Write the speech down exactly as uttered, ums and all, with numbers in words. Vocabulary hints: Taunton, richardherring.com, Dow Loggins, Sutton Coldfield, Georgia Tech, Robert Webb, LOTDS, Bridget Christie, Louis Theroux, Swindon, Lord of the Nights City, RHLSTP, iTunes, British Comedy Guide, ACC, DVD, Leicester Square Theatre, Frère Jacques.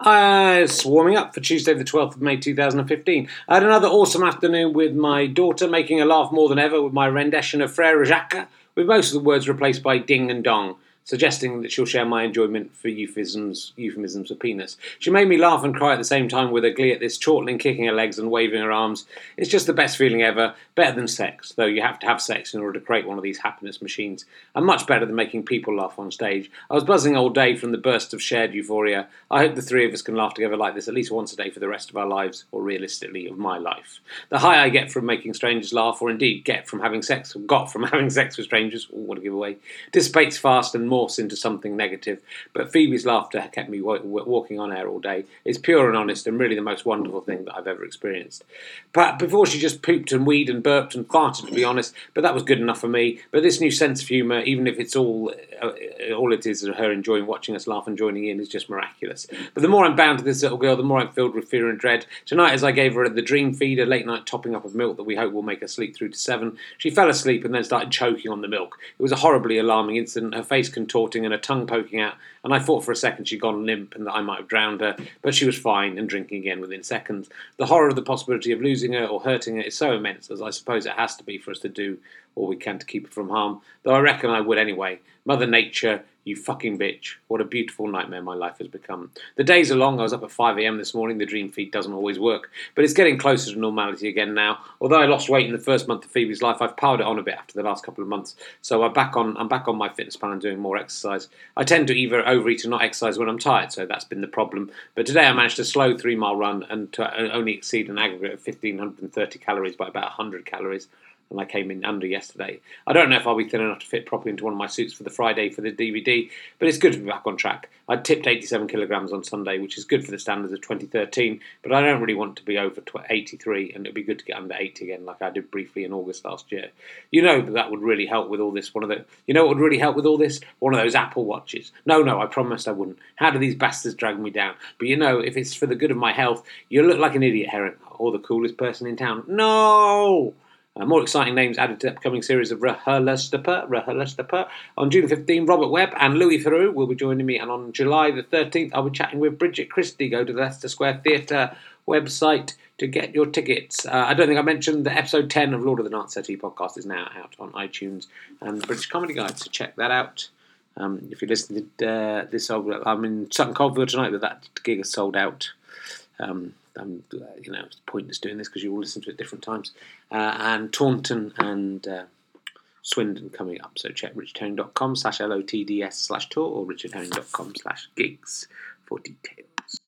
Uh, it's warming up for Tuesday the twelfth of May two thousand fifteen. I had another awesome afternoon with my daughter, making her laugh more than ever with my rendition of Frère Jacques, with most of the words replaced by ding and dong, suggesting that she'll share my enjoyment for euphemisms, euphemisms for penis. She made me laugh and cry at the same time with her glee at this, chortling, kicking her legs and waving her arms. It's just the best feeling ever, better than sex, though you have to have sex in order to create one of these happiness machines, and much better than making people laugh on stage. I was buzzing all day from the burst of shared euphoria. I hope the three of us can laugh together like this at least once a day for the rest of our lives, or realistically, of my life. The high I get from making strangers laugh, or indeed get from having sex, or got from having sex with strangers, ooh, what a giveaway, dissipates fast and morphs into something negative, but Phoebe's laughter kept me w- w- walking on air all day. It's pure and honest and really the most wonderful thing that I've ever experienced. But before she just pooped and weed and burped and farted, to be honest, but that was good enough for me. But this new sense of humour, even if it's all uh, all it is, her enjoying watching us laugh and joining in, is just miraculous. But the more I'm bound to this little girl, the more I'm filled with fear and dread. Tonight, as I gave her the dream feed, a late night topping up of milk that we hope will make her sleep through to seven, she fell asleep and then started choking on the milk. It was a horribly alarming incident. Her face contorting and her tongue poking out, and I thought for a second she'd gone limp and that I might have drowned her, but she was fine and drinking again within seconds. The horror of the possibility of losing her or hurting her is so immense, as I suppose it has to be for us to do all we can to keep her from harm, though I reckon I would anyway. Mother Nature, you fucking bitch. What a beautiful nightmare my life has become. The days are long. I was up at five a.m. this morning. The dream feed doesn't always work, but it's getting closer to normality again now. Although I lost weight in the first month of Phoebe's life, I've piled it on a bit after the last couple of months, so I'm back on I'm back on my fitness plan and doing more exercise. I tend to either overeat or not exercise when I'm tired, so that's been the problem. But today I managed a slow three-mile run and to only exceed an aggregate of one thousand five hundred thirty calories by about one hundred calories. And I came in under yesterday. I don't know if I'll be thin enough to fit properly into one of my suits for the Friday for the D V D, but it's good to be back on track. I tipped eighty-seven kilograms on Sunday, which is good for the standards of twenty thirteen, but I don't really want to be over eighty-three, and it'd be good to get under eighty again, like I did briefly in August last year. You know that, that would really help with all this. One of the, you know what would really help with all this? One of those Apple Watches. No, no, I promised I wouldn't. How do these bastards drag me down? But you know, if it's for the good of my health, you look like an idiot, Heron, or the coolest person in town. No! Uh, more exciting names added to the upcoming series of R H L S T P. On June the fifteenth, Robert Webb and Louis Theroux will be joining me, and on July the thirteenth, I'll be chatting with Bridget Christie. Go to the Leicester Square Theatre website to get your tickets. Uh, I don't think I mentioned that episode ten of Lord of the Nights City podcast is now out on iTunes and British Comedy Guide, so check that out. Um, if you listened to uh, this, I'm in Sutton Coldfield tonight, but that gig is sold out. Um, Um, you know, it's pointless doing this because you all listen to it at different times. Uh, and Taunton and uh, Swindon coming up. So check richard herring dot com slash L O T D S slash tour or richard herring dot com slash gigs for details.